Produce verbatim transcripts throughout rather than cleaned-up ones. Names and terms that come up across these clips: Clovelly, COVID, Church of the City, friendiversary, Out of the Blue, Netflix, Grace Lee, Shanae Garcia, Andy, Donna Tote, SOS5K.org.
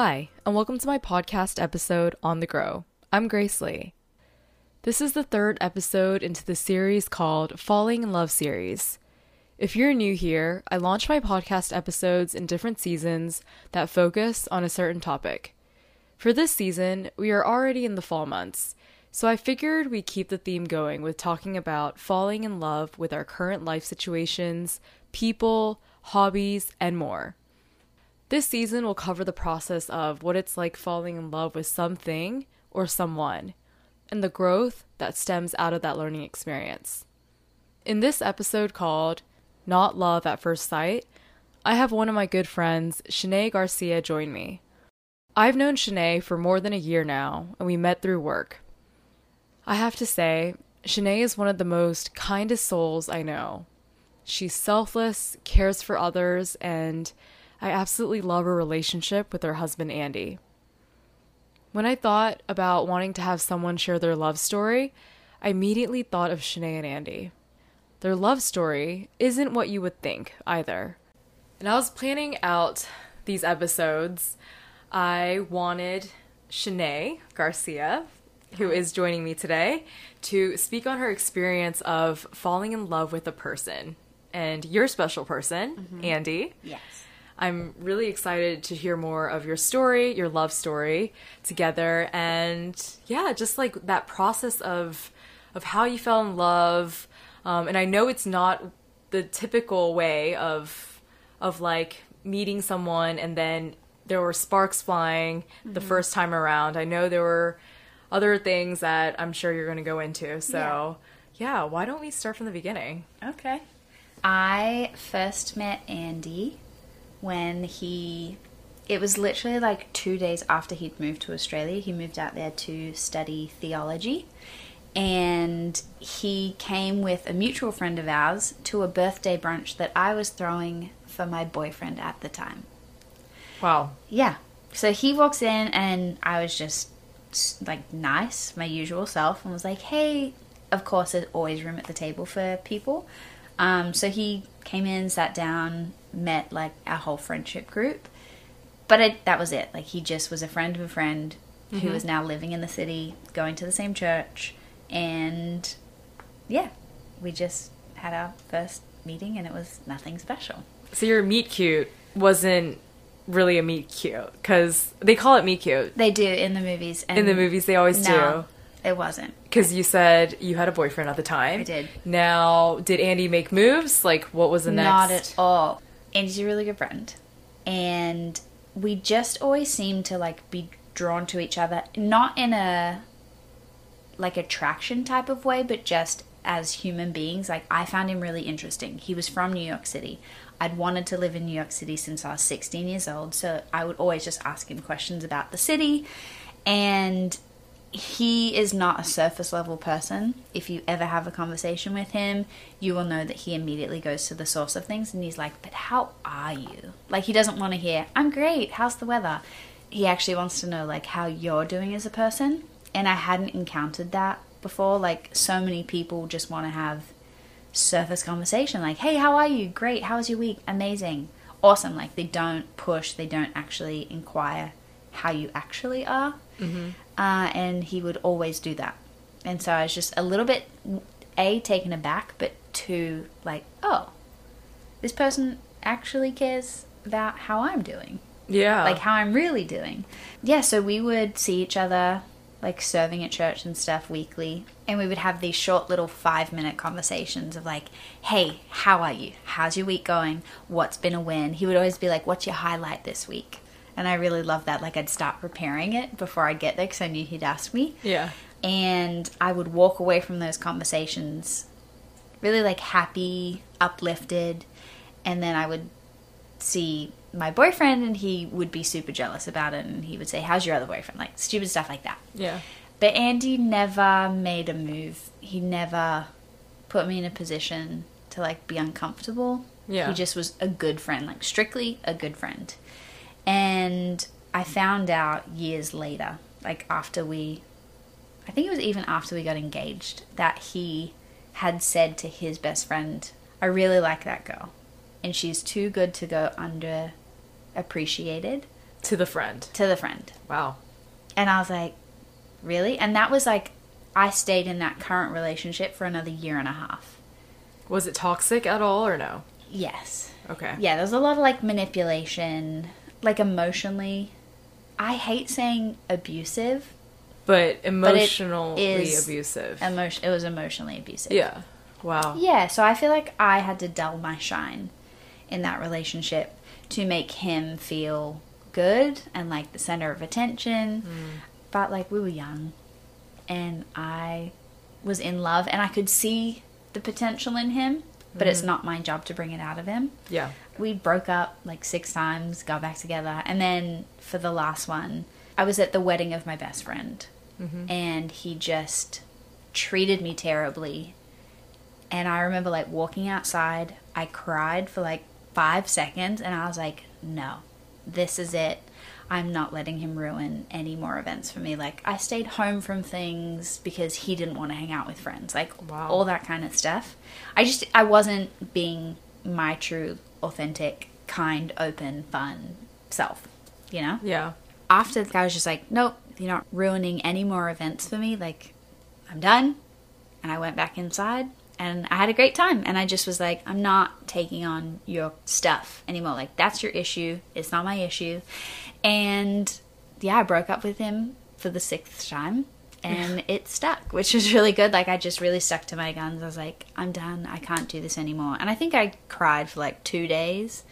Hi, and welcome to my podcast episode on the Grow. I'm Grace Lee. This is the third episode into the series called Falling in Love series. If you're new here, I launch my podcast episodes in different seasons that focus on a certain topic. For this season, we are already in the fall months, so I figured we'd keep the theme going with talking about falling in love with our current life situations, people, hobbies, and more. This season will cover the process of what it's like falling in love with something or someone, and the growth that stems out of that learning experience. In this episode called Not Love at First Sight, I have one of my good friends, Shanae Garcia, join me. I've known Shanae for more than a year now, and we met through work. I have to say, Shanae is one of the most kindest souls I know. She's selfless, cares for others, and I absolutely love her relationship with her husband, Andy. When I thought about wanting to have someone share their love story, I immediately thought of Shanae and Andy. Their love story isn't what you would think either. And I was planning out these episodes. I wanted Shanae Garcia, who is joining me today, to speak on her experience of falling in love with a person and your special person, mm-hmm. Andy. Yes. I'm really excited to hear more of your story, your love story together, and yeah, just like that process of of how you fell in love. Um, and I know it's not the typical way of of like meeting someone and then there were sparks flying mm-hmm. the first time around. I know there were other things that I'm sure you're going to go into. So yeah. yeah, why don't we start from the beginning? Okay. I first met Andy when he, it was literally like two days after he'd moved to Australia. He moved out there to study theology, and he came with a mutual friend of ours to a birthday brunch that I was throwing for my boyfriend at the time. Wow. Yeah. So he walks in and I was just like nice, my usual self, and was like, hey, of course there's always room at the table for people. Um, so he came in, sat down, met like our whole friendship group, but I, that was it. Like he just was a friend of a friend mm-hmm. who was now living in the city, going to the same church, and yeah, we just had our first meeting and it was nothing special. So your meet cute wasn't really a meet cute, because they call it meet cute. They do in the movies. And in the movies they always no, do. It wasn't. Because you said you had a boyfriend at the time. I did. Now, did Andy make moves? Like, what was the next? Not at all. Andy's a really good friend, and we just always seem to like be drawn to each other, not in a like attraction type of way, but just as human beings. Like I found him really interesting. He was from New York City. I'd wanted to live in New York City since I was sixteen years old, so I would always just ask him questions about the city, and he is not a surface level person. If you ever have a conversation with him, you will know that he immediately goes to the source of things, and he's like, but how are you? Like he doesn't want to hear, I'm great, how's the weather? He actually wants to know like how you're doing as a person, and I hadn't encountered that before. Like so many people just want to have surface conversation, like, hey, how are you? Great, how was your week? Amazing, awesome. Like they don't push, they don't actually inquire how you actually are. Mm-hmm. Uh, and he would always do that. And so I was just a little bit, A, taken aback, but two, like, oh, this person actually cares about how I'm doing. Yeah. Like how I'm really doing. Yeah, so we would see each other, like serving at church and stuff weekly. And we would have these short little five minute conversations of like, hey, how are you? How's your week going? What's been a win? He would always be like, what's your highlight this week? And I really loved that. Like, I'd start preparing it before I'd get there because I knew he'd ask me. Yeah. And I would walk away from those conversations really, like, happy, uplifted. And then I would see my boyfriend and he would be super jealous about it. And he would say, how's your other boyfriend? Like, stupid stuff like that. Yeah. But Andy never made a move. He never put me in a position to, like, be uncomfortable. Yeah. He just was a good friend. Like, strictly a good friend. And I found out years later, like after we, I think it was even after we got engaged, that he had said to his best friend, I really like that girl, and she's too good to go underappreciated. To the friend. To the friend. Wow. And I was like, really? And that was like, I stayed in that current relationship for another year and a half. Was it toxic at all or no? Yes. Okay. Yeah, there's a lot of like manipulation, like emotionally. I hate saying abusive. But emotionally but it is abusive. Emotion- it was emotionally abusive. Yeah. Wow. Yeah, so I feel like I had to dull my shine in that relationship to make him feel good and like the center of attention. Mm. But like we were young and I was in love and I could see the potential in him, but mm. it's not my job to bring it out of him. Yeah. We broke up like six times, got back together. And then for the last one, I was at the wedding of my best friend. Mm-hmm. And he just treated me terribly. And I remember, like, walking outside. I cried for, like, five seconds. And I was like, no, this is it. I'm not letting him ruin any more events for me. Like, I stayed home from things because he didn't want to hang out with friends. Like, wow. All that kind of stuff. I just, I wasn't being my true, authentic, kind, open, fun self, you know? Yeah. After, I was just like, nope, you're not ruining any more events for me. Like, I'm done. And I went back inside. And I had a great time. And I just was like, I'm not taking on your stuff anymore. Like, that's your issue. It's not my issue. And, yeah, I broke up with him for the sixth time. And it stuck, which was really good. Like, I just really stuck to my guns. I was like, I'm done. I can't do this anymore. And I think I cried for, like, two days.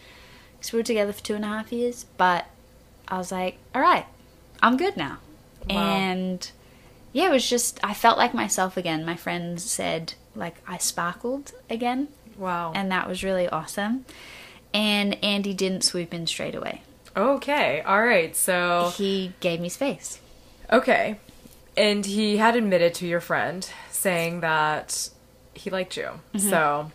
Because we were together for two and a half years. But I was like, all right, I'm good now. Wow. And, yeah, it was just, I felt like myself again. My friends said... like, I sparkled again. Wow. And that was really awesome. And Andy didn't swoop in straight away. Okay. All right. So... he gave me space. Okay. And he had admitted to your friend saying that he liked you. Mm-hmm. So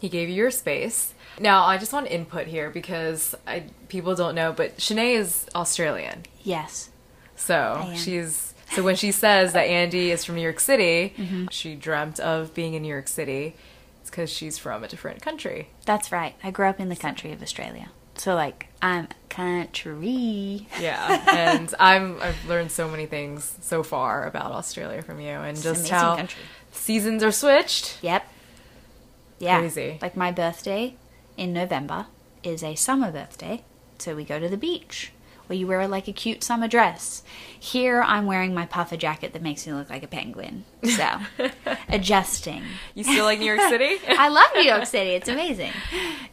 he gave you your space. Now, I just want input here because I, people don't know, but Shanae is Australian. Yes. So she's... so when she says that Andy is from New York City, mm-hmm. she dreamt of being in New York City. It's because she's from a different country. That's right. I grew up in the country of Australia. So, like, I'm country. Yeah. And I'm, I've learned so many things so far about Australia from you. And it's just how country. Seasons are switched. Yep. Yeah. Crazy. Like, my birthday in November is a summer birthday. So we go to the beach. Where you wear, like, a cute summer dress. Here, I'm wearing my puffer jacket that makes me look like a penguin. So, adjusting. You still like New York City? I love New York City. It's amazing.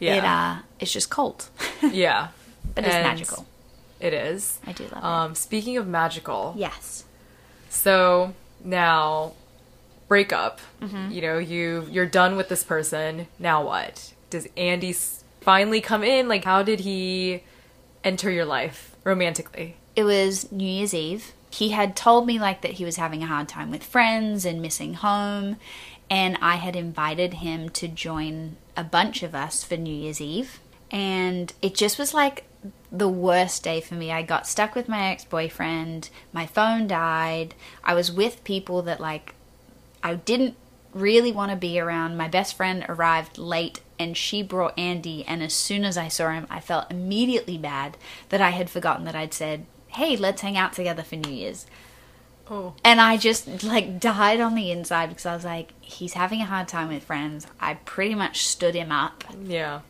Yeah. It, uh, it's just cold. Yeah. But it's and magical. It is. I do love um, it. Speaking of magical. Yes. So, now, break up. Mm-hmm. You know, you, you're done with this person. Now what? Does Andy finally come in? Like, how did he enter your life? Romantically. It was New Year's Eve. He had told me like that he was having a hard time with friends and missing home. And I had invited him to join a bunch of us for New Year's Eve. And it just was like the worst day for me. I got stuck with my ex-boyfriend. My phone died. I was with people that like I didn't really want to be around. My best friend arrived late and she brought Andy, and as soon as I saw him, I felt immediately bad that I had forgotten that I'd said, hey, let's hang out together for New Year's. Oh. And I just, like, died on the inside because I was like, he's having a hard time with friends. I pretty much stood him up. Yeah.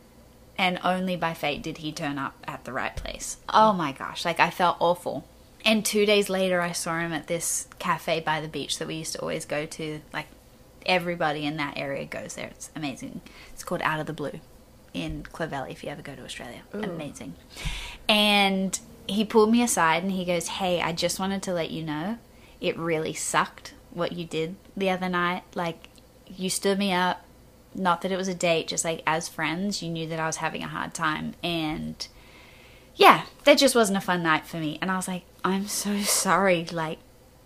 And only by fate did he turn up at the right place. Oh, my gosh. Like, I felt awful. And two days later, I saw him at this cafe by the beach that we used to always go to, like, everybody in that area goes there. It's amazing. It's called Out of the Blue in Clovelly if you ever go to Australia. Ooh. Amazing. And he pulled me aside and he goes, hey, I just wanted to let you know it really sucked what you did the other night. Like, you stood me up. Not that it was a date, just like as friends, you knew that I was having a hard time. And yeah, that just wasn't a fun night for me. And I was like, I'm so sorry. Like,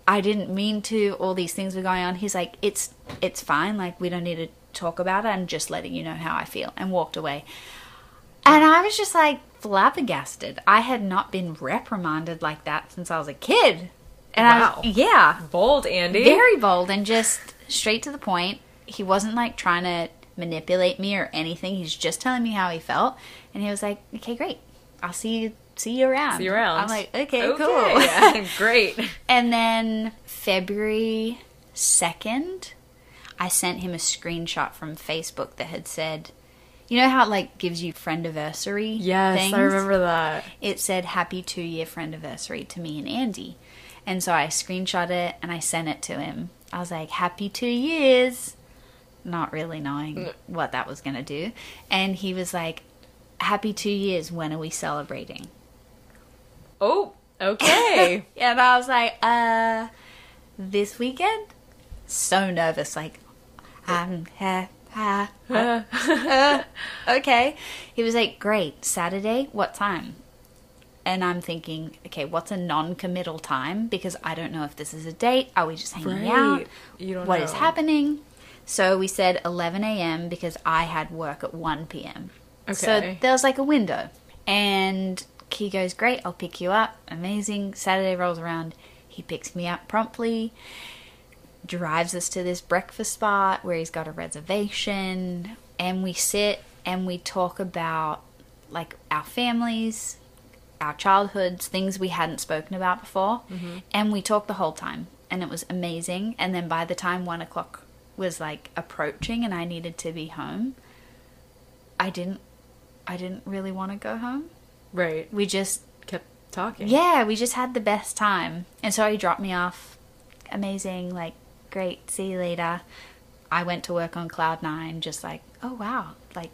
I didn't mean to, all these things were going on. He's like, it's it's fine, like, we don't need to talk about it. I'm just letting you know how I feel, and walked away. And I was just, like, flabbergasted. I had not been reprimanded like that since I was a kid. And wow. I was, yeah. Bold, Andy. Very bold, and just straight to the point. He wasn't, like, trying to manipulate me or anything. He's just telling me how he felt. And he was like, okay, great. I'll see you see you around. See you around. I'm like, okay, okay. cool. Yeah, great. And then February second, I sent him a screenshot from Facebook that had said, you know how it like gives you friendiversary yes, things? Yes, I remember that. It said, happy two-year friendiversary to me and Andy. And so I screenshot it and I sent it to him. I was like, happy two years. Not really knowing what that was going to do. And he was like, happy two years. When are we celebrating? Oh, okay. And I was like, uh, this weekend? So nervous. Like, I'm ha, ha, ha, ha. Okay. He was like, great. Saturday? What time? And I'm thinking, okay, what's a non-committal time? Because I don't know if this is a date. Are we just hanging right. out? You don't what know. Is happening? So we said eleven a.m. because I had work at one p.m. Okay. So there was like a window. And he goes, great, I'll pick you up. Amazing. Saturday rolls around. He picks me up promptly. Drives us to this breakfast spot where he's got a reservation. And we sit and we talk about like our families, our childhoods, things we hadn't spoken about before. Mm-hmm. And we talked the whole time. And it was amazing. And then by the time one o'clock was like approaching and I needed to be home, I didn't, I didn't really want to go home. Right. We just kept talking. Yeah. We just had the best time. And so he dropped me off. Amazing. Like, great. See you later. I went to work on cloud nine, just like, oh wow. Like,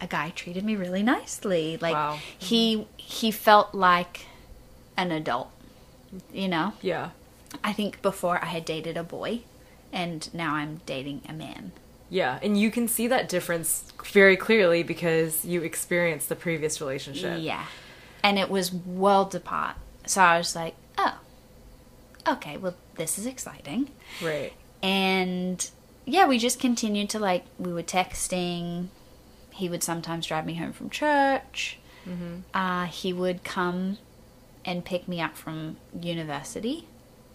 a guy treated me really nicely. Like wow. he he felt like an adult, you know? Yeah. I think before I had dated a boy and now I'm dating a man. Yeah, and you can see that difference very clearly because you experienced the previous relationship. Yeah. And it was worlds apart. So I was like, oh, okay, well, this is exciting. Right. And yeah, we just continued to like, we were texting. He would sometimes drive me home from church. Mm-hmm. Uh, he would come and pick me up from university,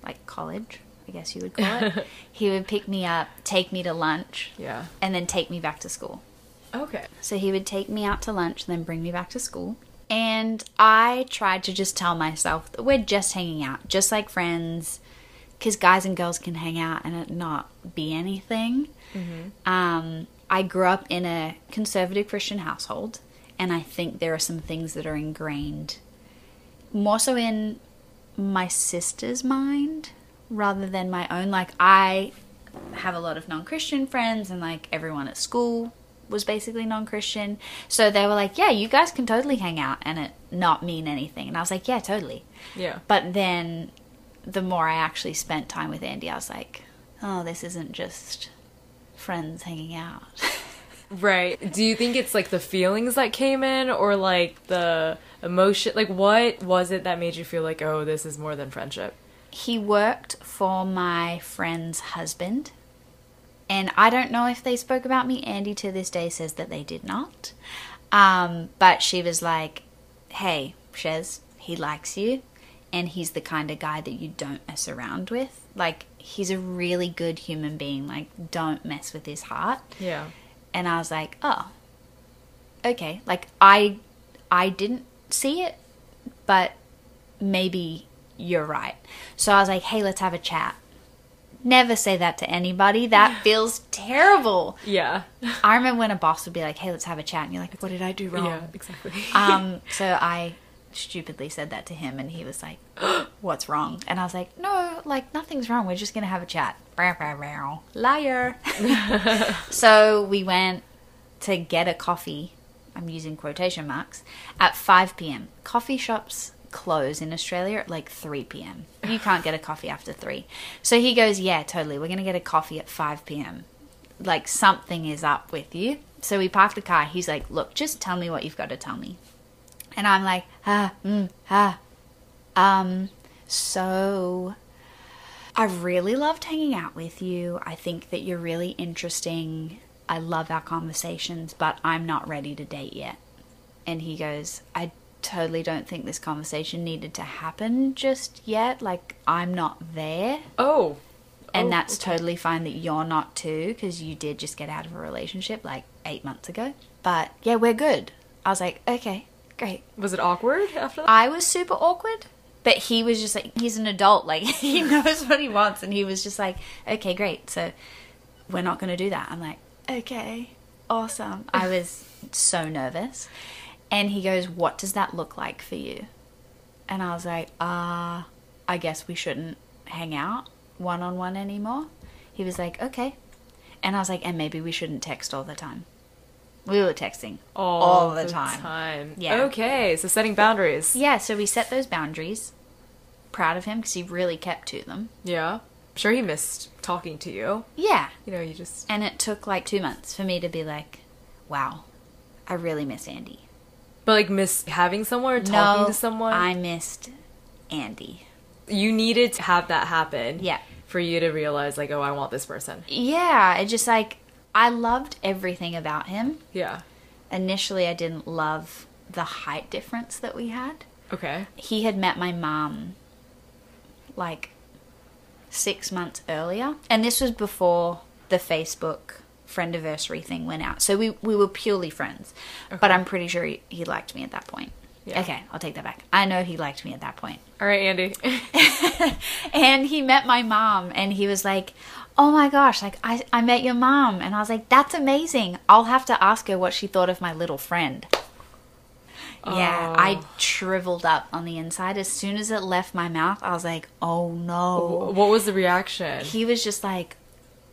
like college, I guess you would call it. He would pick me up, take me to lunch, yeah, and then take me back to school. Okay. So he would take me out to lunch and then bring me back to school. And I tried to just tell myself that we're just hanging out, just like friends, because guys and girls can hang out and it not be anything. Mm-hmm. Um... I grew up in a conservative Christian household, and I think there are some things that are ingrained more so in my sister's mind rather than my own. Like, I have a lot of non-Christian friends, and, like, everyone at school was basically non-Christian. So they were like, yeah, you guys can totally hang out and it not mean anything. And I was like, yeah, totally. Yeah. But then the more I actually spent time with Andy, I was like, oh, this isn't just friends hanging out. Right. Do you think it's like the feelings that came in or like the emotion? Like, what was it that made you feel like, oh, this is more than friendship? He worked for my friend's husband, and I don't know if they spoke about me. Andy to this day says that they did not. Um, but she was like, hey, Shez, he likes you, and he's the kind of guy that you don't mess around with. Like, he's a really good human being. Like, don't mess with his heart. Yeah. And I was like, oh, okay. Like, I I didn't see it, but maybe you're right. So I was like, hey, let's have a chat. Never say that to anybody. That feels terrible. Yeah. I remember when a boss would be like, hey, let's have a chat. And you're like, what did I do wrong? Yeah, exactly. um. So I... stupidly said that to him, and he was like, what's wrong? And I was like, no, like, nothing's wrong, we're just gonna have a chat. Liar. So we went to get a coffee, I'm using quotation marks, at five p.m. Coffee shops close in Australia at like three p.m. You can't get a coffee after three. So he goes, yeah, totally, we're gonna get a coffee at five p.m. like, something is up with you. So we parked the car. He's like, look, just tell me what you've got to tell me. And I'm like, ah, mm, ah. Um, so I really loved hanging out with you. I think that you're really interesting. I love our conversations, but I'm not ready to date yet. And he goes, I totally don't think this conversation needed to happen just yet. Like, I'm not there. Oh. And oh, that's okay. Totally fine that you're not too, because you did just get out of a relationship like eight months ago. But yeah, we're good. I was like, okay. great. Was it awkward after that? I was super awkward, but he was just like, he's an adult, like he knows what he wants, and he was just like, okay, great, so we're not going to do that. I'm like, okay, awesome. I was so nervous. And he goes, what does that look like for you? And I was like, uh, I guess we shouldn't hang out one-on-one anymore. He was like, okay. And I was like, and maybe we shouldn't text all the time. We were texting all, all the, the time. time. Yeah. Okay, so setting boundaries. Yeah, so we set those boundaries. Proud of him because he really kept to them. Yeah. I'm sure he missed talking to you. Yeah. You know, you just... And it took like two months for me to be like, wow, I really miss Andy. But like miss having someone or talking no, to someone? I missed Andy. You needed to have that happen. Yeah. For you to realize like, oh, I want this person. Yeah, it just like... I loved everything about him. Yeah. Initially, I didn't love the height difference that we had. Okay. He had met my mom like six months earlier. And this was before the Facebook friendiversary thing went out. So we, we were purely friends. Okay. But I'm pretty sure he, he liked me at that point. Yeah. Okay, I'll take that back. I know he liked me at that point. All right, Andy. And he met my mom and he was like... oh my gosh, like, I, I met your mom. And I was like, that's amazing. I'll have to ask her what she thought of my little friend. Oh. Yeah, I shriveled up on the inside. As soon as it left my mouth, I was like, oh no. What was the reaction? He was just like,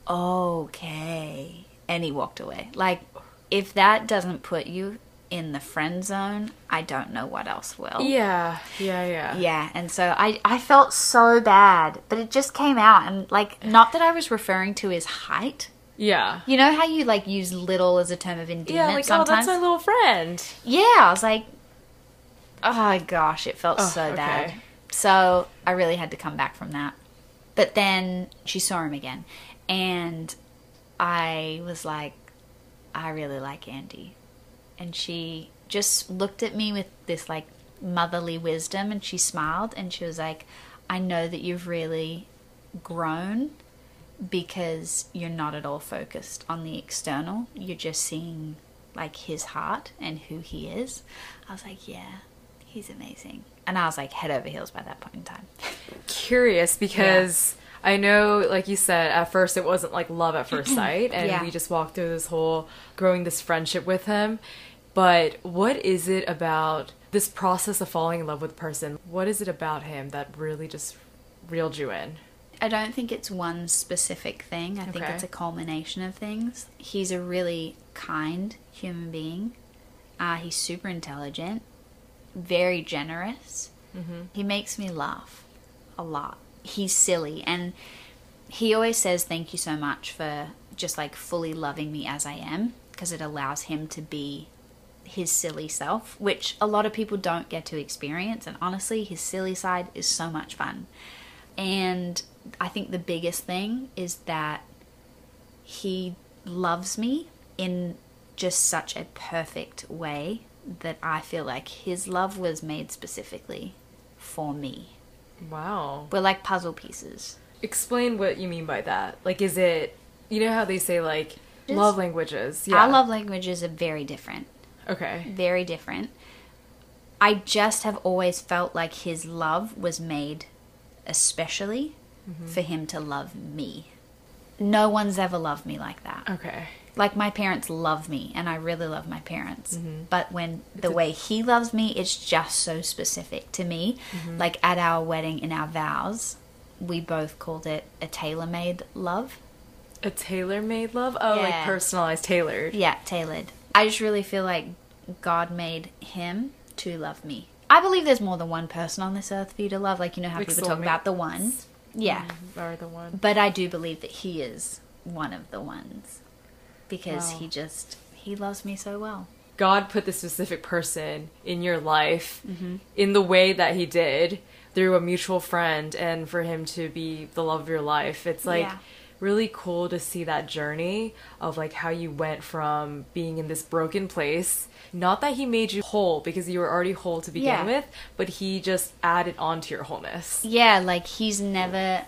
okay. And he walked away. Like, if that doesn't put you in the friend zone, I don't know what else will. Yeah, yeah, yeah. Yeah, and so I, I felt so bad, but it just came out. And, like, not that I was referring to his height. Yeah. You know how you, like, use little as a term of endearment sometimes? Yeah, like, sometimes? Oh, that's my little friend. Yeah, I was like, oh, my gosh, it felt oh, so okay. bad. So I really had to come back from that. But then she saw him again, and I was like, I really like Andy. And she just looked at me with this, like, motherly wisdom, and she smiled, and she was like, I know that you've really grown because you're not at all focused on the external. You're just seeing, like, his heart and who he is. I was like, yeah, he's amazing. And I was, like, head over heels by that point in time. Curious because... Yeah. I know, like you said, at first it wasn't like love at first sight, and yeah. we just walked through this whole growing this friendship with him. But what is it about this process of falling in love with a person? What is it about him that really just reeled you in? I don't think it's one specific thing. I okay. think it's a culmination of things. He's a really kind human being. Uh, he's super intelligent, very generous. Mm-hmm. He makes me laugh a lot. He's silly, and he always says thank you so much for just like fully loving me as I am, because it allows him to be his silly self, which a lot of people don't get to experience. And honestly, his silly side is so much fun. And I think the biggest thing is that he loves me in just such a perfect way that I feel like his love was made specifically for me. Wow. We're like puzzle pieces. Explain what you mean by that. Like, is it, you know how they say, like, Just, love languages? Yeah. Our love languages are very different. Okay. Very different. I just have always felt like his love was made especially mm-hmm. for him to love me. No one's ever loved me like that. Okay. Like, my parents love me, and I really love my parents. Mm-hmm. But when the way he loves me, it's just so specific to me. Mm-hmm. Like, at our wedding, in our vows, we both called it a tailor-made love. A tailor-made love? Oh, yeah. Like personalized, tailored. Yeah, tailored. I just really feel like God made him to love me. I believe there's more than one person on this earth for you to love. Like, you know how like people talk about the one. Yeah. Or the one. But I do believe that he is one of the ones. Because wow. he just, he loves me so well. God put the specific person in your life mm-hmm. in the way that he did through a mutual friend, and for him to be the love of your life. It's like yeah. really cool to see that journey of like how you went from being in this broken place. Not that he made you whole, because you were already whole to begin yeah. with, but he just added on to your wholeness. Yeah, like he's never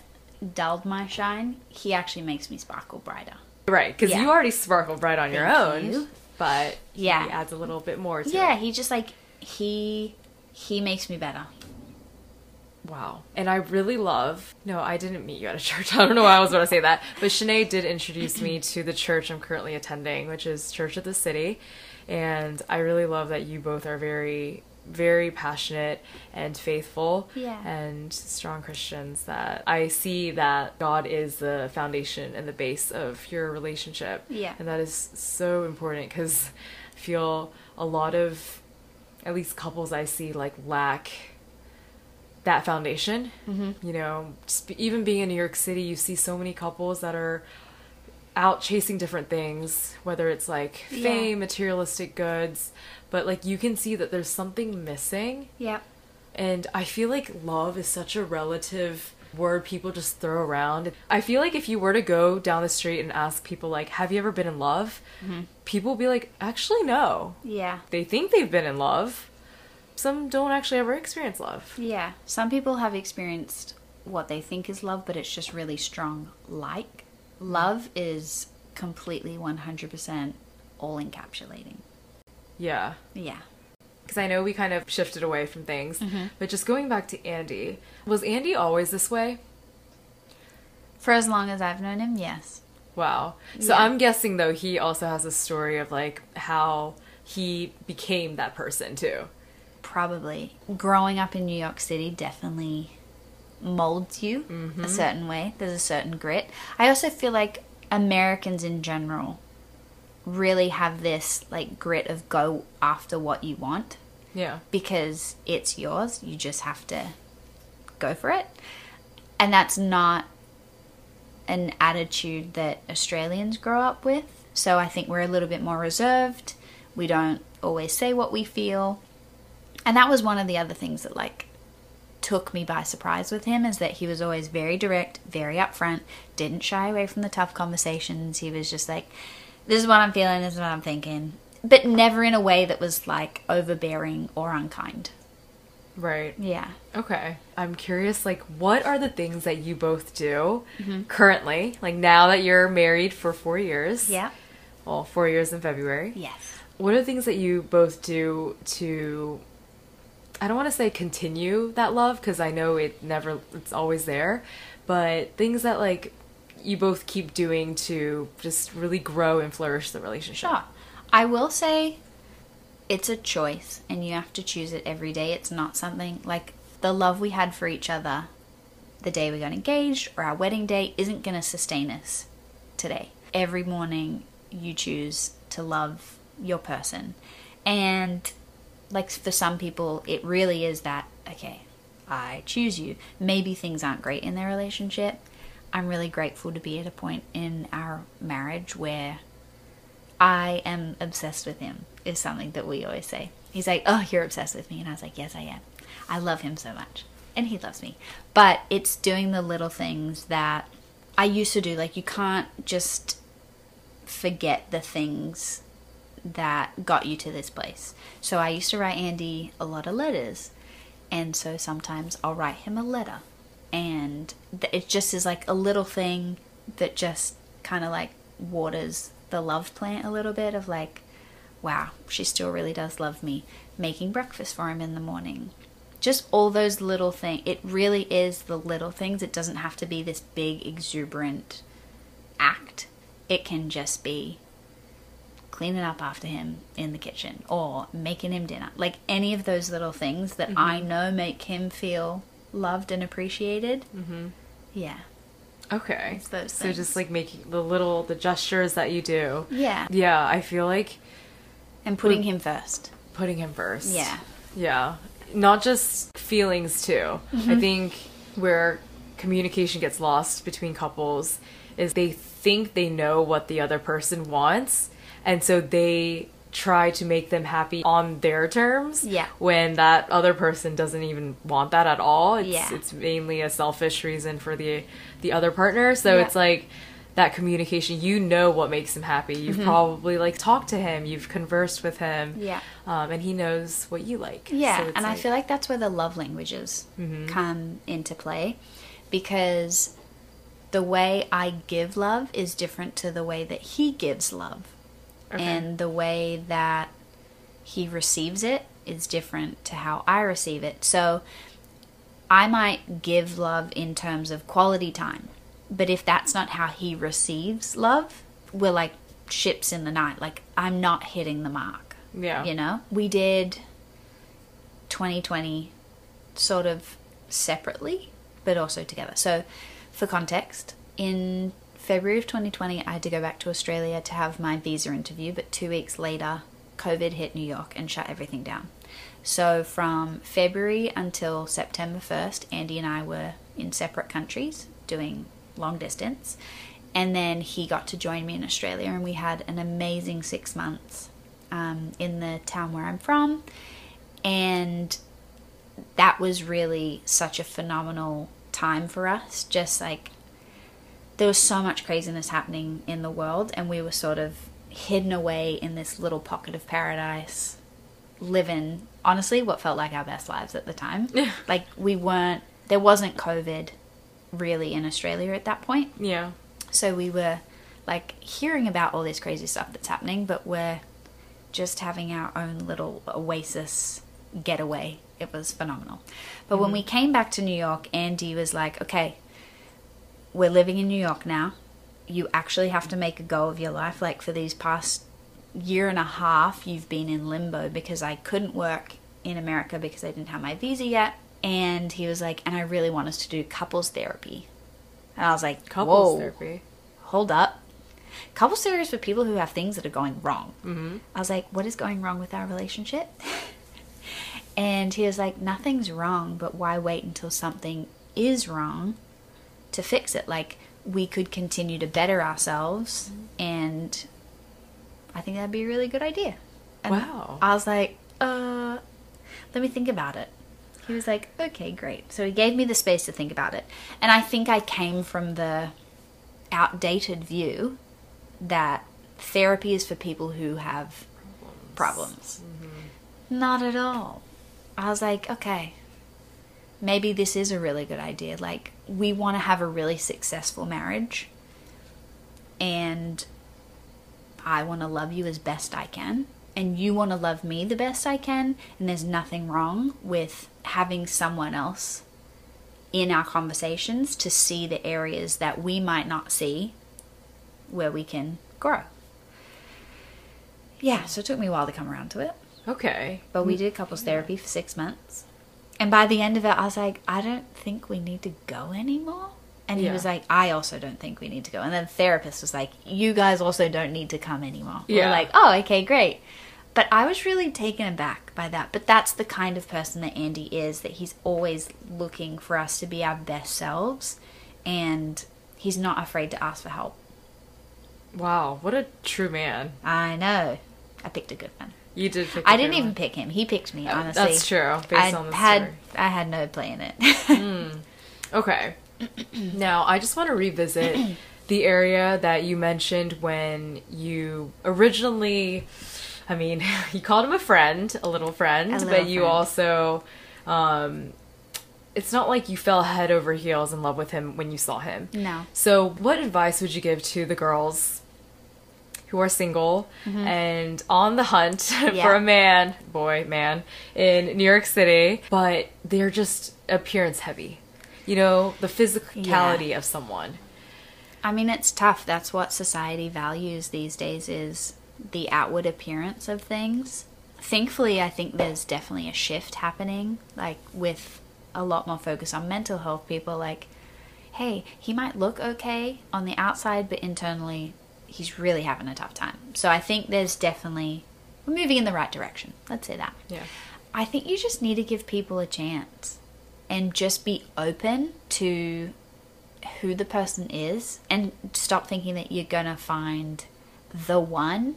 dulled my shine. He actually makes me sparkle brighter. Right, because yeah. you already sparkle bright on Thank your own, you. But yeah. he adds a little bit more to yeah, it. Yeah, he just like, he he makes me better. Wow. And I really love, no, I didn't meet you at a church. I don't know why I was going to say that. But Shanae did introduce me to the church I'm currently attending, which is Church of the City. And I really love that you both are very, very passionate and faithful yeah. and strong Christians, that I see that God is the foundation and the base of your relationship. Yeah. And that is so important, because I feel a lot of, at least couples I see, like, lack that foundation, mm-hmm. you know, even being in New York City, you see so many couples that are out chasing different things, whether it's like fame, yeah. materialistic goods, but like you can see that there's something missing. Yeah. And I feel like love is such a relative word people just throw around. I feel like if you were to go down the street and ask people, like, have you ever been in love? Mm-hmm. People will be like, actually, no. Yeah. They think they've been in love. Some don't actually ever experience love. Yeah. Some people have experienced what they think is love, but it's just really strong. Like, love is completely one hundred percent all encapsulating. Yeah. Yeah. Because I know we kind of shifted away from things, mm-hmm. but just going back to Andy, was Andy always this way? For as long as I've known him, yes. Wow. So yeah. I'm guessing, though, he also has a story of, like, how he became that person, too. Probably. Growing up in New York City definitely molds you mm-hmm. a certain way. There's a certain grit. I also feel like Americans in general really have this, like, grit of go after what you want. Yeah. Because it's yours. You just have to go for it. And that's not an attitude that Australians grow up with. So I think we're a little bit more reserved. We don't always say what we feel. And that was one of the other things that, like, took me by surprise with him, is that he was always very direct, very upfront, didn't shy away from the tough conversations. He was just like, this is what I'm feeling, this is what I'm thinking. But never in a way that was, like, overbearing or unkind. Right. Yeah. Okay. I'm curious, like, what are the things that you both do mm-hmm. currently? Like, now that you're married for four years. Yeah. Well, four years in February. Yes. What are the things that you both do to... I don't want to say continue that love, because I know it never, it's always there, but things that, like, you both keep doing to just really grow and flourish the relationship. Sure. I will say it's a choice, and you have to choose it every day. It's not something like the love we had for each other the day we got engaged or our wedding day isn't going to sustain us today. Every morning you choose to love your person, and like, for some people, it really is that, okay, I choose you. Maybe things aren't great in their relationship. I'm really grateful to be at a point in our marriage where I am obsessed with him, is something that we always say. He's like, oh, you're obsessed with me. And I was like, yes, I am. I love him so much. And he loves me. But it's doing the little things that I used to do. Like, you can't just forget the things that got you to this place. So I used to write Andy a lot of letters, and so sometimes I'll write him a letter, and it just is like a little thing that just kind of like waters the love plant a little bit, of like, wow, she still really does love me. Making breakfast for him in the morning, just all those little things. It really is the little things. It doesn't have to be this big exuberant act. It can just be cleaning up after him in the kitchen, or making him dinner. Like, any of those little things that mm-hmm. I know make him feel loved and appreciated. Mm-hmm. Yeah. Okay. It's those so things. Just like making the little, the gestures that you do. Yeah. Yeah, I feel like. And putting him first. Putting him first. Yeah. Yeah. Not just feelings too. Mm-hmm. I think where communication gets lost between couples is they think they know what the other person wants. And so they try to make them happy on their terms. Yeah. When that other person doesn't even want that at all. It's, yeah. It's mainly a selfish reason for the the other partner. So yeah. It's like that communication. You know what makes him happy. You've mm-hmm. probably like talked to him. You've conversed with him. Yeah. Um, and he knows what you like. Yeah. So it's and like... I feel like that's where the love languages mm-hmm. come into play, because the way I give love is different to the way that he gives love. Okay. And the way that he receives it is different to how I receive it. So I might give love in terms of quality time, but if that's not how he receives love, we're like ships in the night. Like, I'm not hitting the mark. Yeah. You know? We did twenty twenty sort of separately, but also together. So for context, in February of twenty twenty, I had to go back to Australia to have my visa interview, but two weeks later, COVID hit New York and shut everything down. So from February until September first, Andy and I were in separate countries doing long distance. And then he got to join me in Australia, and we had an amazing six months um, in the town where I'm from. And that was really such a phenomenal time for us. Just like, there was so much craziness happening in the world, and we were sort of hidden away in this little pocket of paradise, living honestly what felt like our best lives at the time. Like, we weren't, there wasn't COVID really in Australia at that point. Yeah. So we were like hearing about all this crazy stuff that's happening, but we're just having our own little oasis getaway. It was phenomenal. But mm-hmm. when we came back to New York, Andy was like, okay, we're living in New York now. You actually have to make a go of your life. Like, for these past year and a half, you've been in limbo, because I couldn't work in America because I didn't have my visa yet. And he was like, and I really want us to do couples therapy. And I was like, couples whoa, therapy. Hold up. Couples therapy is for people who have things that are going wrong. Mm-hmm. I was like, what is going wrong with our relationship? And he was like, nothing's wrong, but why wait until something is wrong to fix it? Like, we could continue to better ourselves, mm-hmm. and I think that'd be a really good idea. And wow. I was like, uh, let me think about it. He was like, okay, great. So he gave me the space to think about it. And I think I came from the outdated view that therapy is for people who have problems. problems. Mm-hmm. Not at all. I was like, okay, maybe this is a really good idea. Like, we want to have a really successful marriage, and I want to love you as best I can, and you want to love me the best I can, and there's nothing wrong with having someone else in our conversations to see the areas that we might not see where we can grow. Yeah, so it took me a while to come around to it. Okay. But we did couples therapy for six months. And by the end of it, I was like, I don't think we need to go anymore. And yeah. he was like, I also don't think we need to go. And then the therapist was like, you guys also don't need to come anymore. Yeah. We were like, oh, okay, great. But I was really taken aback by that. But that's the kind of person that Andy is, that he's always looking for us to be our best selves. And he's not afraid to ask for help. Wow, what a true man. I know. I picked a good man. You did pick a I didn't one. even pick him. He picked me, honestly. That's true, based I on the had, story. I had no play in it. mm. Okay. Now, I just want to revisit the area that you mentioned when you originally... I mean, you called him a friend, a little friend, a little but you friend. also, um, it's not like you fell head over heels in love with him when you saw him. No. So what advice would you give to the girls who are single mm-hmm. and on the hunt yeah. for a man, boy, man, in New York City, but they're just appearance heavy, you know, the physicality yeah. of someone? I mean, it's tough. That's what society values these days, is the outward appearance of things. Thankfully, I think there's definitely a shift happening, like with a lot more focus on mental health. People like, hey, he might look okay on the outside, but internally he's really having a tough time. So I think there's definitely, we're moving in the right direction. Let's say that. Yeah. I think you just need to give people a chance and just be open to who the person is, and stop thinking that you're going to find the one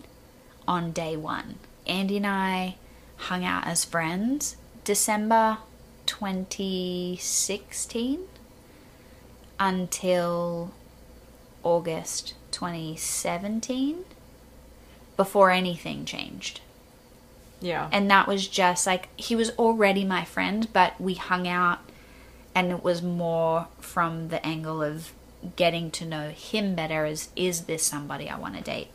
on day one. Andy and I hung out as friends December twenty sixteen until August twenty seventeen, before anything changed. Yeah. And that was just like, he was already my friend, but we hung out, and it was more from the angle of getting to know him better. Is is this somebody I want to date?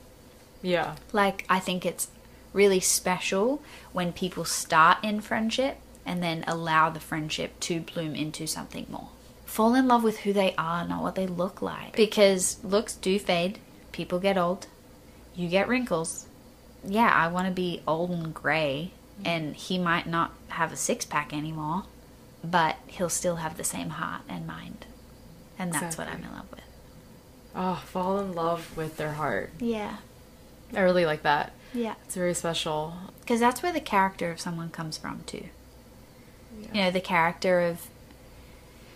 Yeah. Like, I think it's really special when people start in friendship and then allow the friendship to bloom into something more. Fall in love with who they are, not what they look like. Because looks do fade, people get old, you get wrinkles. Yeah, I want to be old and grey, and he might not have a six-pack anymore, but he'll still have the same heart and mind. And that's exactly what I'm in love with. Oh, fall in love with their heart. Yeah. I really like that. Yeah. It's very special. Because that's where the character of someone comes from, too. Yeah. You know, the character of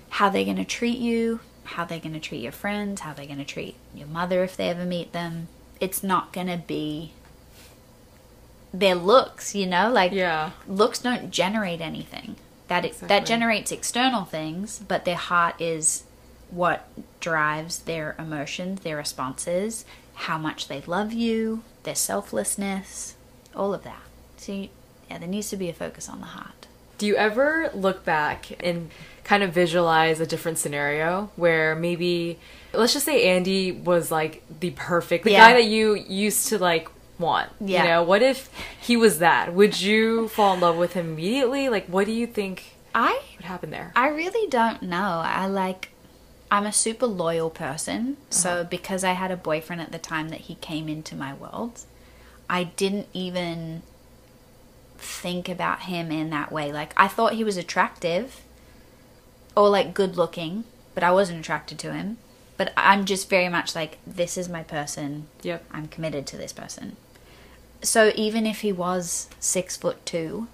how they're going to treat you, how they're going to treat your friends, how they're going to treat your mother if they ever meet them. It's not going to be their looks, you know? Like, yeah. Looks don't generate anything. That, exactly. That generates external things, but their heart is what drives their emotions, their responses, how much they love you, their selflessness, all of that. So you, yeah, there needs to be a focus on the heart. Do you ever look back and kind of visualize a different scenario where maybe, let's just say Andy was like the perfect, the yeah. guy that you used to like want, yeah. you know, what if he was that? Would you fall in love with him immediately? Like, what do you think I, would happen there? I really don't know. I like... I'm a super loyal person, so uh-huh. because I had a boyfriend at the time that he came into my world, I didn't even think about him in that way. Like, I thought he was attractive or, like, good-looking, but I wasn't attracted to him. But I'm just very much like, this is my person. Yep. I'm committed to this person. So even if he was six foot two,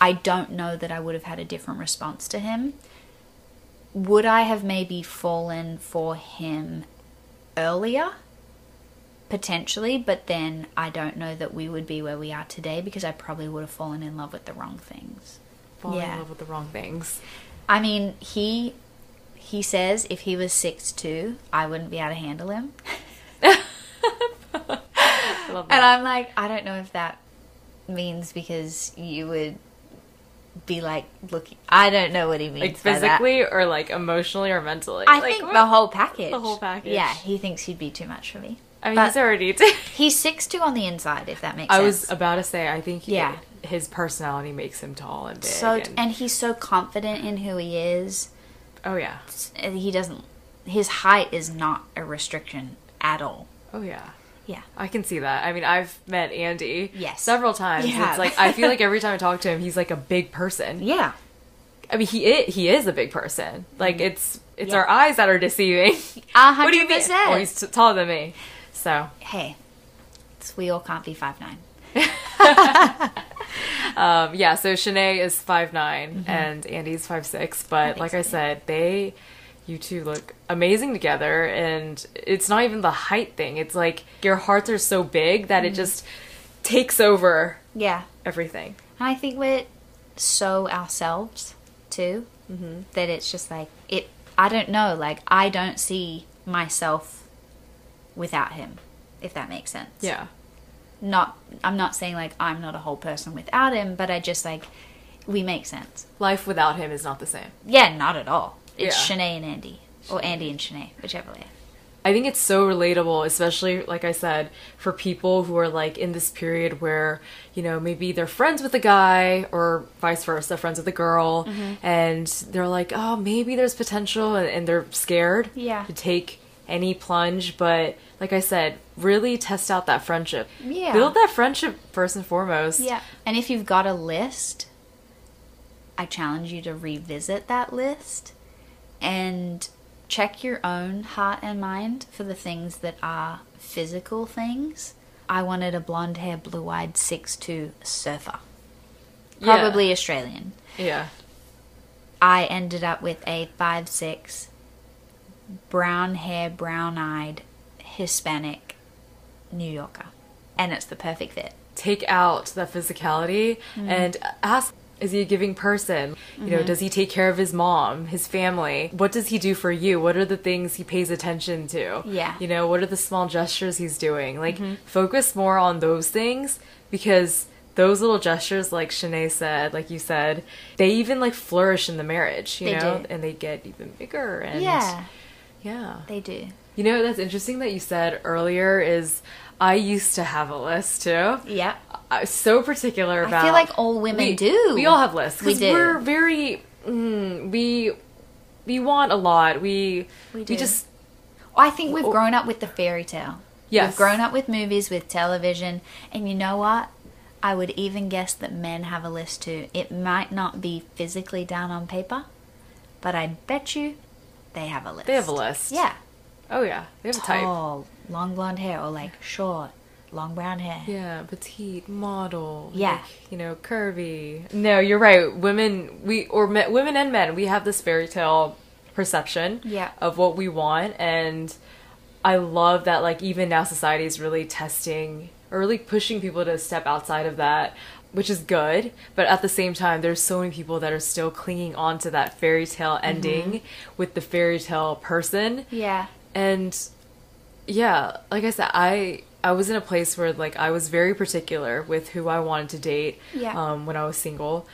I don't know that I would have had a different response to him. Would I have maybe fallen for him earlier? Potentially, but then I don't know that we would be where we are today because I probably would have fallen in love with the wrong things. Falling yeah. in love with the wrong things. I mean, he he says if he was six foot two, I wouldn't be able to handle him. I love that. And I'm like, I don't know if that means because you would... be like looking. I don't know what he means. Like physically by that. Or like emotionally or mentally. I like, think what? the whole package. The whole package. Yeah, he thinks he'd be too much for me. I mean, but he's already. T- he's six foot two on the inside. If that makes I sense. I was about to say. I think he, yeah. his personality makes him tall and big. So and, and he's so confident in who he is. Oh yeah. He doesn't. His height is not a restriction at all. Oh yeah. Yeah. I can see that. I mean, I've met Andy yes. several times. Yeah. It's like, I feel like every time I talk to him, he's like a big person. Yeah. I mean, he is, he is a big person. Like, it's it's yeah. our eyes that are deceiving. A hundred percent. What do you mean? Or he's taller than me. So. Hey, we all can't be five nine. um, yeah, so Shanae is five nine mm-hmm. and Andy's five six. But I like so. I said, they, you two look amazing together, and it's not even the height thing. It's like your hearts are so big that mm-hmm. it just takes over yeah. everything. And I think we're so ourselves, too, mm-hmm. that it's just like, it. I don't know, like, I don't see myself without him, if that makes sense. Yeah. Not, I'm not saying, like, I'm not a whole person without him, but I just, like, we make sense. Life without him is not the same. Yeah, not at all. It's yeah. Shanae and Andy, or Andy and Shanae, whichever way. I think it's so relatable, especially, like I said, for people who are, like, in this period where, you know, maybe they're friends with a guy, or vice versa, friends with a girl, mm-hmm. and they're like, oh, maybe there's potential, and, and they're scared yeah. to take any plunge, but, like I said, really test out that friendship. Yeah. Build that friendship, first and foremost. Yeah. And if you've got a list, I challenge you to revisit that list. And check your own heart and mind for the things that are physical things. I wanted a blonde hair, blue eyed, six foot two surfer. Probably yeah. Australian. Yeah. I ended up with a five six, brown hair, brown eyed, Hispanic New Yorker. And it's the perfect fit. Take out that physicality mm. and ask. Is he a giving person? You know, mm-hmm. does he take care of his mom, his family? What does he do for you? What are the things he pays attention to? Yeah. You know, what are the small gestures he's doing? Like, mm-hmm. focus more on those things, because those little gestures, like Shanae said, like you said, they even, like, flourish in the marriage, you they know? Do. And they get even bigger. And yeah. Yeah. They do. You know, that's interesting that you said earlier is I used to have a list too. Yeah. I was so particular about... I feel like all women we, do. We all have lists. We do. We're very... Mm, we we want a lot. We, we, do. we just... I think we've grown up with the fairy tale. Yes. We've grown up with movies, with television. And you know what? I would even guess that men have a list too. It might not be physically down on paper, but I bet you they have a list. They have a list. Yeah. Oh, yeah. They have a type. Tall, long blonde hair, or like short, long brown hair. Yeah, petite, model. Yeah. Like, you know, curvy. No, you're right. Women, we, or men, women and men, we have this fairy tale perception yeah. of what we want. And I love that, like, even now society is really testing or really pushing people to step outside of that, which is good. But at the same time, there's so many people that are still clinging on to that fairy tale ending mm-hmm. with the fairy tale person. Yeah. And yeah, like I said, I I was in a place where, like, I was very particular with who I wanted to date yeah. um, when I was single.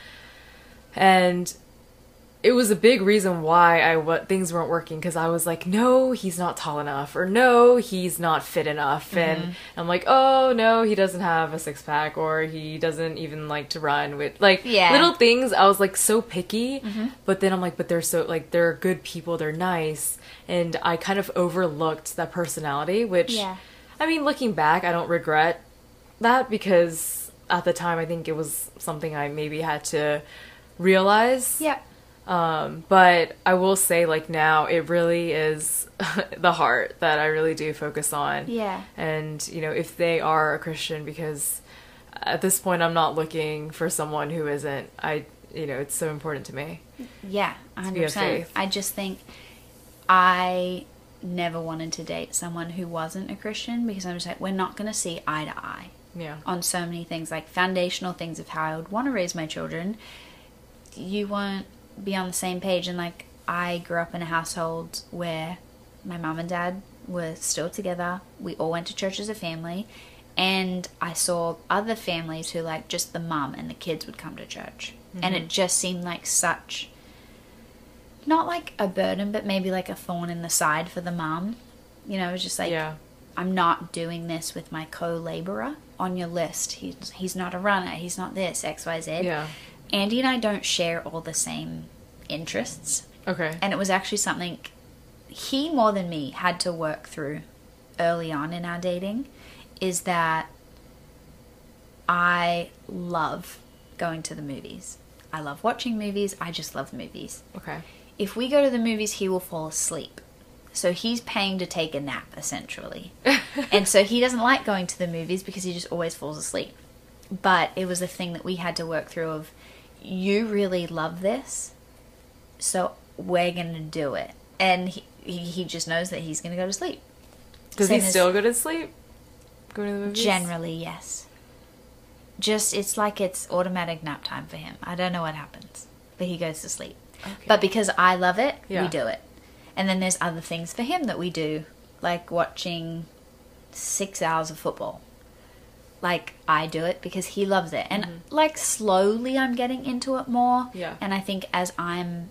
And it was a big reason why I w- things weren't working, because I was like, no, he's not tall enough, or no, he's not fit enough. Mm-hmm. And I'm like, oh, no, he doesn't have a six-pack, or he doesn't even like to run with, like, yeah. little things. I was, like, so picky, mm-hmm. but then I'm like, but they're so, like, they're good people, they're nice, and I kind of overlooked that personality, which, yeah. I mean, looking back, I don't regret that, because at the time, I think it was something I maybe had to realize. Yeah. Um, but I will say, like, now it really is the heart that I really do focus on. Yeah. And, you know, if they are a Christian, because at this point I'm not looking for someone who isn't, I, you know, it's so important to me. Yeah. one hundred percent. I just think I never wanted to date someone who wasn't a Christian, because I'm just like, we're not going to see eye to eye. Yeah. On so many things, like foundational things of how I would want to raise my children. You won't be on the same page. And, like, I grew up in a household where my mom and dad were still together. We all went to church as a family, and I saw other families who, like, just the mom and the kids would come to church, mm-hmm. and it just seemed like such, not like a burden, but maybe like a thorn in the side for the mom. You know, it was just like, yeah. I'm not doing this with my co-laborer on your list. He's, he's not a runner. He's not this, X, Y, Z. Yeah. Andy and I don't share all the same interests. Okay. And it was actually something he, more than me, had to work through early on in our dating, is that I love going to the movies. I love watching movies. I just love movies. Okay. If we go to the movies, he will fall asleep. So he's paying to take a nap, essentially. And so he doesn't like going to the movies because he just always falls asleep. But it was a thing that we had to work through of, you really love this, so we're going to do it. And he, he he just knows that he's going to go to sleep. Does Same he still as, go to sleep? Go to the movies? Generally, yes. Just, it's like it's automatic nap time for him. I don't know what happens, but he goes to sleep. Okay. But because I love it, yeah. we do it. And then there's other things for him that we do, like watching six hours of football. Like, I do it because he loves it. And, mm-hmm. like, slowly I'm getting into it more. Yeah. And I think as I'm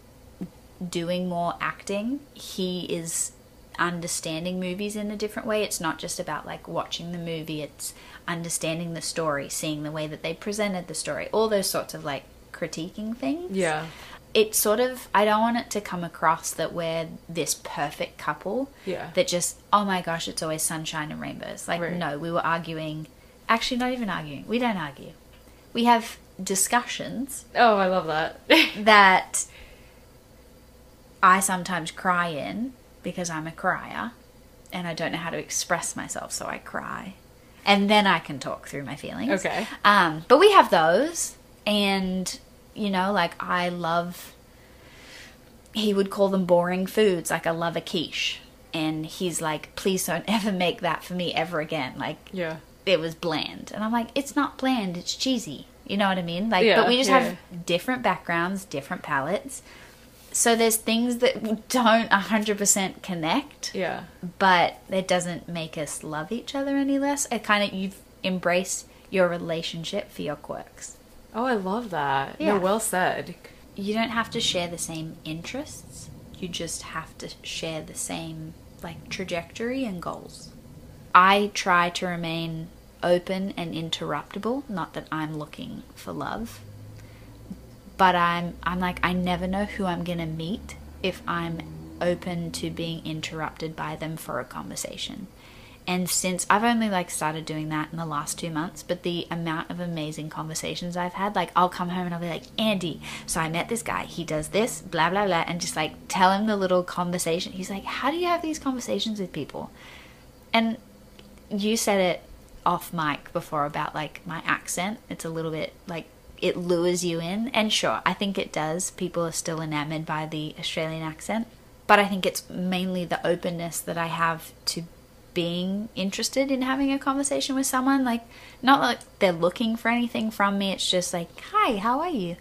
doing more acting, he is understanding movies in a different way. It's not just about, like, watching the movie. It's understanding the story, seeing the way that they presented the story, all those sorts of, like, critiquing things. Yeah. It's sort of, I don't want it to come across that we're this perfect couple. Yeah. That just, oh, my gosh, it's always sunshine and rainbows. Like, right. no, we were arguing... Actually, not even arguing. We don't argue. We have discussions. Oh, I love that. That I sometimes cry in, because I'm a crier and I don't know how to express myself, so I cry. And then I can talk through my feelings. Okay. Um, but we have those, and, you know, like, I love... He would call them boring foods. Like, I love a quiche. And he's like, please don't ever make that for me ever again. Like... Yeah. It was bland. And I'm like, it's not bland, it's cheesy. You know what I mean? Like, yeah, but we just yeah. have different backgrounds, different palettes. So there's things that don't one hundred percent connect. Yeah. But it doesn't make us love each other any less. It kind of, you've embraced your relationship for your quirks. Oh, I love that. Yeah. No, well said. You don't have to share the same interests. You just have to share the same like trajectory and goals. I try to remain open and interruptible, not that I'm looking for love, but I'm I'm like, I never know who I'm gonna meet if I'm open to being interrupted by them for a conversation. And since I've only like started doing that in the last two months, but the amount of amazing conversations I've had, like I'll come home and I'll be like, Andy, so I met this guy, he does this, blah, blah, blah. And just like tell him the little conversation. He's like, how do you have these conversations with people? And you said it off mic before about like my accent. It's a little bit like it lures you in. And sure, I think it does. People are still enamored by the Australian accent. But I think it's mainly the openness that I have to being interested in having a conversation with someone. Like, not like they're looking for anything from me. It's just like, hi, how are you?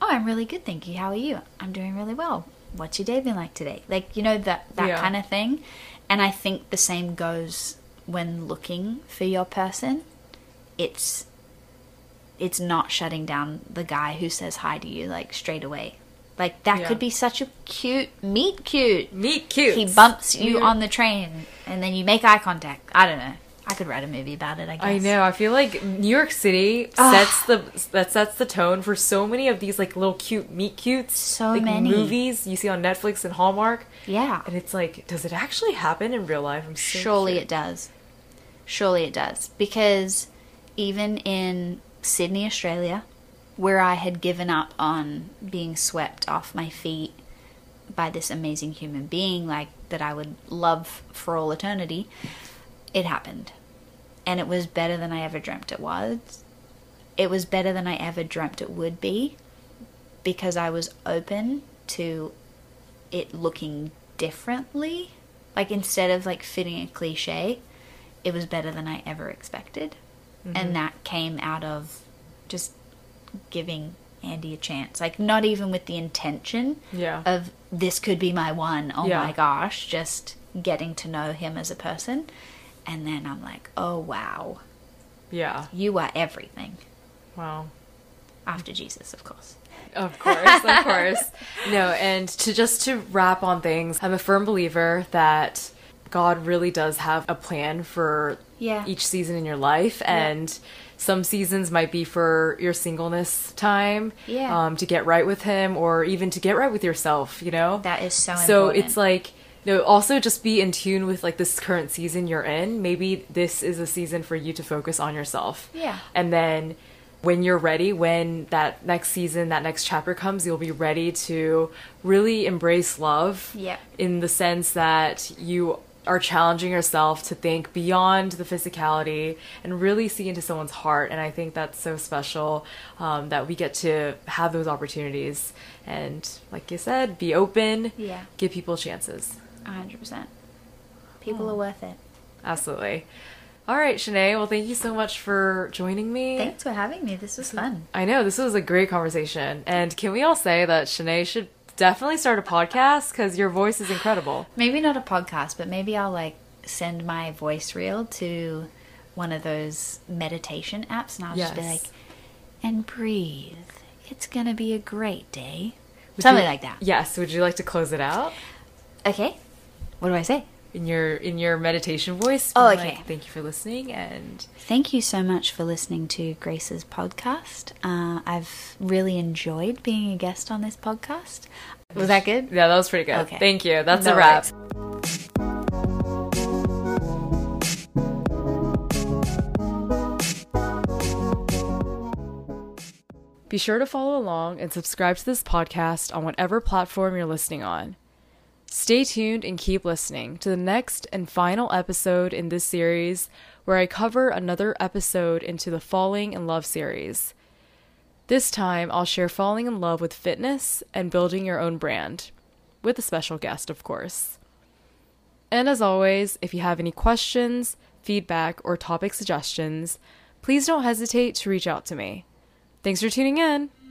Oh, I'm really good, thank you. How are you? I'm doing really well. What's your day been like today? Like, you know, that, that yeah. kind of thing. And I think the same goes when looking for your person. It's, it's not shutting down the guy who says hi to you, like, straight away. Like, that yeah. could be such a cute meet cute. Meet cute. He bumps you yeah. on the train, and then you make eye contact. I don't know. I could write a movie about it, I guess. I know. I feel like New York City sets the that sets the tone for so many of these, like, little cute meet cutes. So like, many. Movies you see on Netflix and Hallmark. Yeah. And it's like, does it actually happen in real life? I'm so Surely cute. it does. Surely it does. Because even in Sydney, Australia, where I had given up on being swept off my feet by this amazing human being, like, that I would love for all eternity, it happened. And it was better than I ever dreamt it was. It was better than I ever dreamt it would be, because I was open to it looking differently. Like, instead of, like, fitting a cliche, it was better than I ever expected. Mm-hmm. And that came out of just giving Andy a chance, like, not even with the intention yeah. of this could be my one. Oh yeah. my gosh, just getting to know him as a person. And then I'm like, oh wow, yeah, you are everything. Wow. After Jesus, of course. Of course, of course. No, and to just to wrap on things, I'm a firm believer that God really does have a plan for yeah. each season in your life, and yeah. some seasons might be for your singleness time, yeah. um, to get right with him, or even to get right with yourself, you know? That is so important. So it's like, you know, also just be in tune with, like, this current season you're in. Maybe this is a season for you to focus on yourself. Yeah. And then when you're ready, when that next season, that next chapter comes, you'll be ready to really embrace love. Yeah. In the sense that you are challenging yourself to think beyond the physicality and really see into someone's heart. And I think that's so special, um, that we get to have those opportunities. And like you said, be open, yeah. give people chances. one hundred percent. People oh. are worth it. Absolutely. All right, Shanae, well, thank you so much for joining me. Thanks for having me. This was fun. I know. This was a great conversation. And can we all say that Shanae should definitely start a podcast, because your voice is incredible. Maybe not a podcast, but maybe I'll, like, send my voice reel to one of those meditation apps, and I'll yes. just be like, and breathe. It's going to be a great day. Would Something you, like that. Yes. Would you like to close it out? Okay. What do I say? In your in your meditation voice. Oh, okay. Like, thank you for listening, and thank you so much for listening to Grace's podcast. Uh, I've really enjoyed being a guest on this podcast. Was that good? Yeah, that was pretty good. Okay. Thank you. That's no a wrap. Worries. Be sure to follow along and subscribe to this podcast on whatever platform you're listening on. Stay tuned and keep listening to the next and final episode in this series, where I cover another episode into the Falling in Love series. This time, I'll share falling in love with fitness and building your own brand, with a special guest, of course. And as always, if you have any questions, feedback, or topic suggestions, please don't hesitate to reach out to me. Thanks for tuning in!